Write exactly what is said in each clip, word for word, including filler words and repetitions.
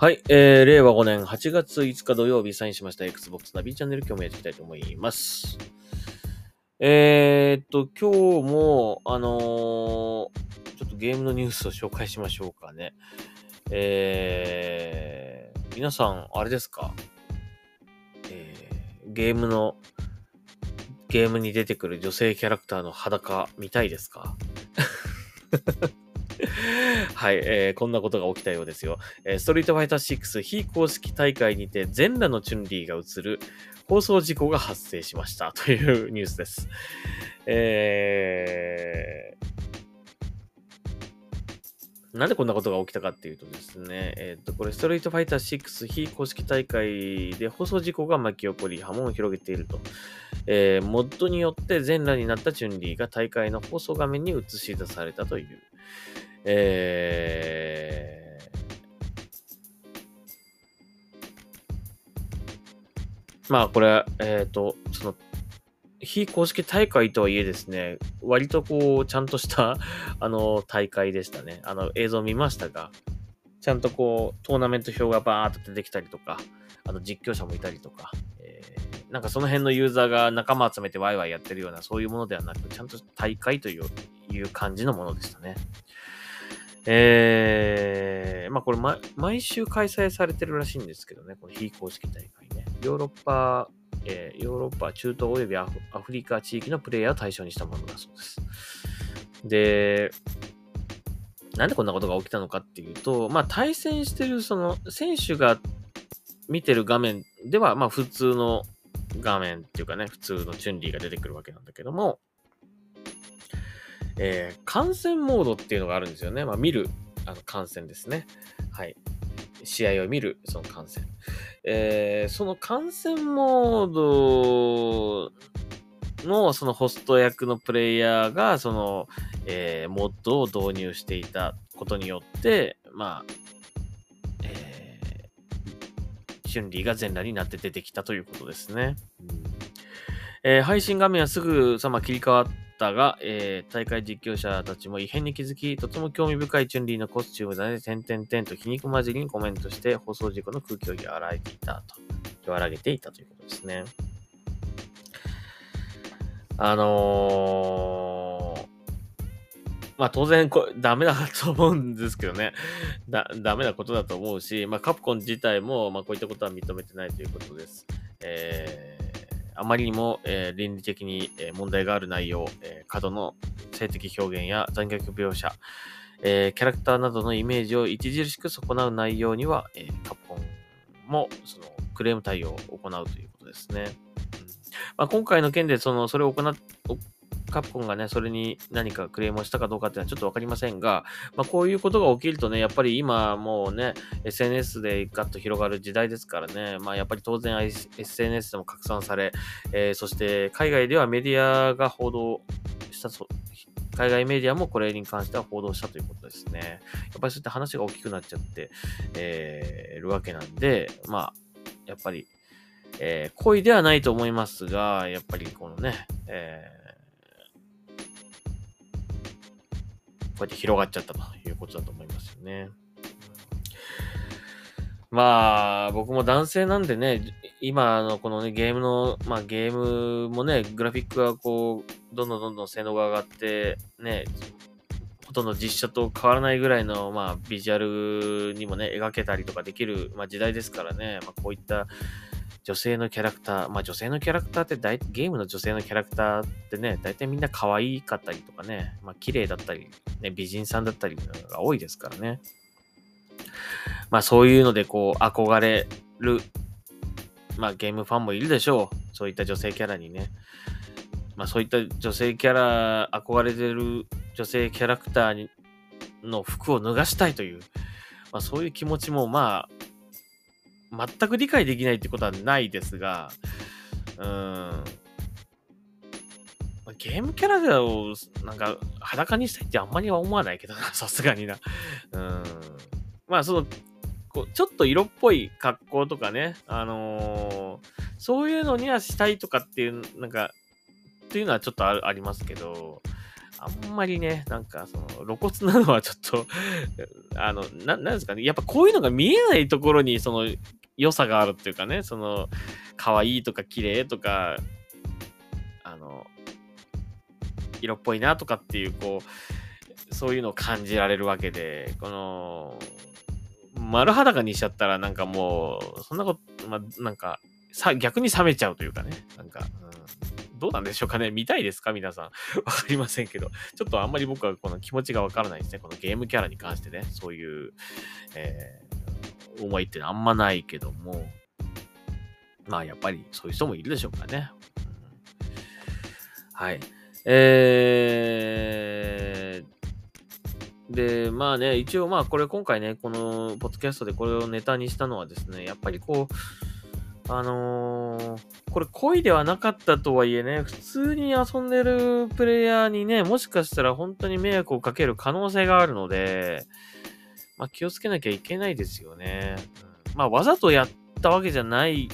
はい、えー、れいわごねんはちがついつか土曜日サインしました エックスボックス ナビチャンネル、今日もやっていきたいと思います。えー、っと、今日も、あのー、ちょっとゲームのニュースを紹介しましょうかね。えー、皆さん、あれですか、えー、ゲームの、ゲームに出てくる女性キャラクターの裸見たいですか？はい、えー、こんなことが起きたようですよ。えー、ストリートファイターシックス非公式大会にて全裸のチュンリーが映る放送事故が発生しましたというニュースです。えー、なんでこんなことが起きたかっていうとですね、えー、っとこれストリートファイターシックス非公式大会で放送事故が巻き起こり波紋を広げていると。えー、モッドによって全裸になったチュンリーが大会の放送画面に映し出されたという、えー、まあこれえっとその非公式大会とはいえですね、割とこうちゃんとしたあの大会でしたね。あの映像見ましたが、ちゃんとこうトーナメント表がバーッと出てきたりとか、あの実況者もいたりとか、えーなんかその辺のユーザーが仲間集めてワイワイやってるようなそういうものではなく、ちゃんと大会という、いう感じのものでしたね。えー、まあこれ、ま、毎週開催されてるらしいんですけどね、この非公式大会ね。ヨーロッパ、えー、ヨーロッパ、中東およびアフ、アフリカ地域のプレイヤーを対象にしたものだそうです。で、なんでこんなことが起きたのかっていうと、まあ対戦してるその選手が見てる画面では、まあ普通の画面っていうかね、普通のチュンリーが出てくるわけなんだけども、えー、観戦モードっていうのがあるんですよね。まあ、見る、あの観戦ですね。はい。試合を見る、その観戦。えー、その観戦モードの、そのホスト役のプレイヤーが、その、えー、モッドを導入していたことによって、まあ、チュンリーが全裸になって出てきたということですね。えー、配信画面はすぐさま切り替わったが、えー、大会実況者たちも異変に気づき、とても興味深いチュンリーのコスチュームだね、点々点と皮肉混じりにコメントして放送事故の空気を和らげていたと、和らげていたということですね。あのー、まあ当然こダメだと思うんですけどね。だ、ダメなことだと思うし、まあカプコン自体も、まあこういったことは認めてないということです。えー、あまりにも、えー、倫理的に問題がある内容、えー、過度の性的表現や残虐描写、えー、キャラクターなどのイメージを著しく損なう内容には、えー、カプコンもそのクレーム対応を行うということですね。うん、まあ今回の件でその、それを行っ、カプコンがね、それに何かクレームをしたかどうかっていうのはちょっとわかりませんが、まあこういうことが起きるとね、やっぱり今もうね、エスエヌエス でガッと広がる時代ですからね、まあやっぱり当然 エスエヌエス でも拡散され、えー、そして海外ではメディアが報道した、海外メディアもこれに関しては報道したということですね。やっぱりそういった話が大きくなっちゃって、えー、るわけなんで、まあやっぱり、えー、恋ではないと思いますが、やっぱりこのね、えーこうやって広がっちゃったということだと思いますよね。まあ僕も男性なんでね、今のこのねゲームのまあゲームもね、グラフィックがこうどんどんどんどん性能が上がってね、ほとんど実写と変わらないぐらいのまあビジュアルにもね描けたりとかできるまあ時代ですからね、まあこういった女性のキャラクター、まあ女性のキャラクターって大、ゲームの女性のキャラクターってね、大体みんな可愛かったりとかね、まあ綺麗だったり、ね、美人さんだったりが多いですからね。まあそういうのでこう憧れる、まあゲームファンもいるでしょう。そういった女性キャラにね。まあそういった女性キャラ、憧れてる女性キャラクターにの服を脱がしたいという、まあそういう気持ちもまあ、全く理解できないってことはないですが、うーん、ゲームキャラをなんか裸にしたいってあんまりは思わないけどな、さすがにな。うーん、まあそのこうちょっと色っぽい格好とかね、あのー、そういうのにはしたいとかっていうなんかっていうのはちょっと あ, ありますけど、あんまりね、なんかその露骨なのはちょっとあのななんですかね、やっぱこういうのが見えないところにその良さがあるっていうかね、その可愛いとか綺麗とかあの色っぽいなとかっていうこうそういうのを感じられるわけで、この丸裸にしちゃったらなんかもうそんなこと、まあ、なんかさ逆に冷めちゃうというかね、なんか、うん、どうなんでしょうかね、見たいですか皆さんわかりませんけど、ちょっとあんまり僕はこの気持ちがわからないですね、このゲームキャラに関してね、そういう、えー、思いってあんまないけども、まあやっぱりそういう人もいるでしょうからね、うん、はいえーで、まあね、一応まあこれ今回ね、このポッドキャストでこれをネタにしたのはですね、やっぱりこう、あのー、これ恋ではなかったとはいえね、普通に遊んでるプレイヤーにね、もしかしたら本当に迷惑をかける可能性があるので、まあ気をつけなきゃいけないですよね。うん、まあわざとやったわけじゃない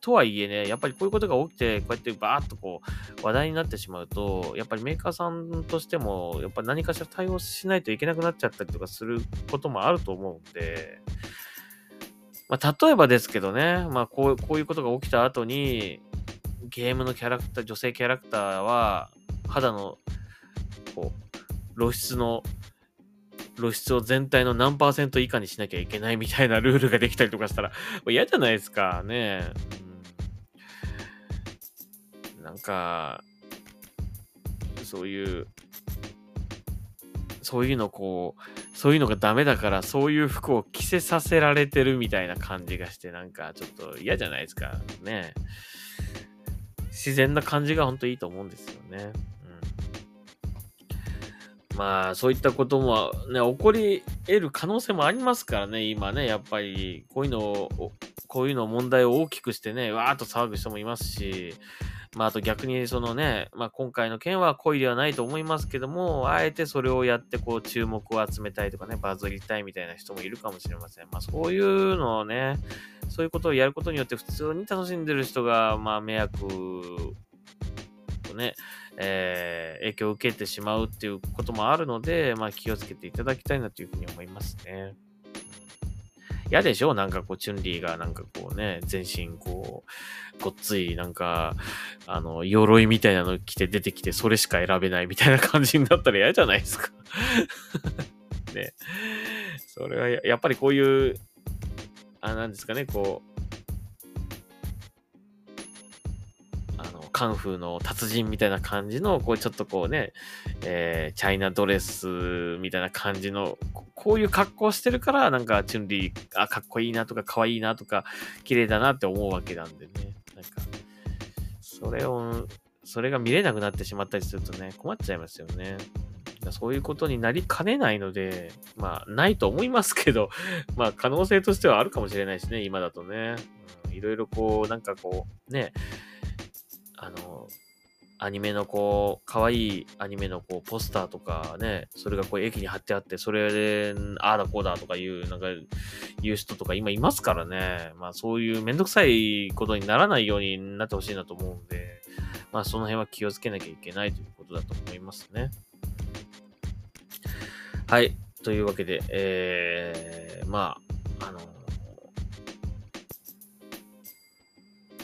とはいえね、やっぱりこういうことが起きて、こうやってバーッとこう話題になってしまうと、やっぱりメーカーさんとしても、やっぱり何かしら対応しないといけなくなっちゃったりとかすることもあると思うんで、まあ、例えばですけどね、まあこう、こういうことが起きた後に、ゲームのキャラクター、女性キャラクターは、肌のこう露出の、露出を全体の何パーセント以下にしなきゃいけないみたいなルールができたりとかしたら、嫌じゃないですかね。なんかそういうそういうのこうそういうのがダメだからそういう服を着せさせられてるみたいな感じがして、なんかちょっと嫌じゃないですかね。自然な感じが本当にいいと思うんですよね、うん、まあそういったこともね起こり得る可能性もありますからね。今ねやっぱりこういうのをこういうの問題を大きくしてねわーっと騒ぐ人もいますし、まあ、あと逆にそのね、まあ、今回の件は恋ではないと思いますけども、あえてそれをやってこう注目を集めたいとかね、バズりたいみたいな人もいるかもしれません。まあ、そういうのをね、そういうことをやることによって普通に楽しんでる人が、まあ、迷惑をね、えー、影響を受けてしまうっていうこともあるので、まあ、気をつけていただきたいなというふうに思いますね。嫌でしょ？なんかこう、チュンリーがなんかこうね、全身こう、ごっついなんか、あの、鎧みたいなの着て出てきて、それしか選べないみたいな感じになったら嫌じゃないですか。ね。それはや、やっぱりこういう、あ、なんですかね、こう、カンフーの達人みたいな感じのこうちょっとこうね、えー、チャイナドレスみたいな感じのこういう格好してるからなんかチュンリーあかっこいいなとかかわいいなとか綺麗だなって思うわけなんでね、なんかそれをそれが見れなくなってしまったりするとね困っちゃいますよね。そういうことになりかねないので、まあないと思いますけど、まあ可能性としてはあるかもしれないしね、今だとね、うん、いろいろこうなんかこうね。あのアニメのこう可愛いアニメのこうポスターとかね、それがこう駅に貼ってあって、それでああだこうだとかいうなんか言う人とか今いますからね。まあそういうめんどくさいことにならないようになってほしいなと思うんで、まあその辺は気をつけなきゃいけないということだと思いますね。はいというわけで、えー、まああの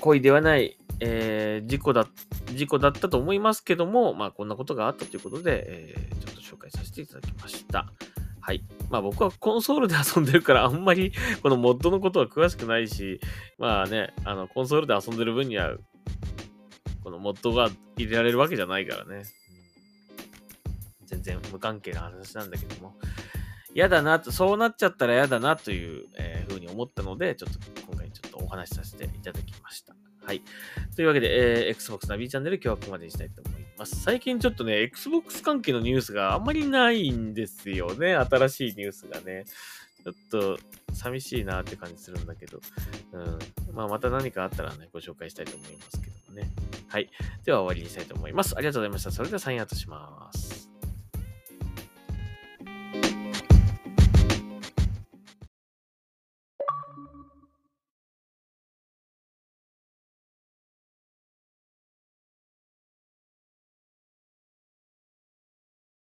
恋ではない。えー、事故だ、事故だったと思いますけども、まあこんなことがあったということで、えー、ちょっと紹介させていただきました。はい。まあ僕はコンソールで遊んでるからあんまりこのモッドのことは詳しくないし、まあね、あのコンソールで遊んでる分にはこのモッドが入れられるわけじゃないからね。全然無関係な話なんだけども、やだなと、そうなっちゃったらやだなという、えー、ふうに思ったので、ちょっと今回ちょっとお話しさせていただきました。はい。というわけで、えー、Xbox ナビチャンネル今日はここまでにしたいと思います。最近ちょっとね、Xbox 関係のニュースがあんまりないんですよね。新しいニュースがね。ちょっと寂しいなって感じするんだけど。うん。まあ、また何かあったらね、ご紹介したいと思いますけどもね。はい。では終わりにしたいと思います。ありがとうございました。それではサインアウトします。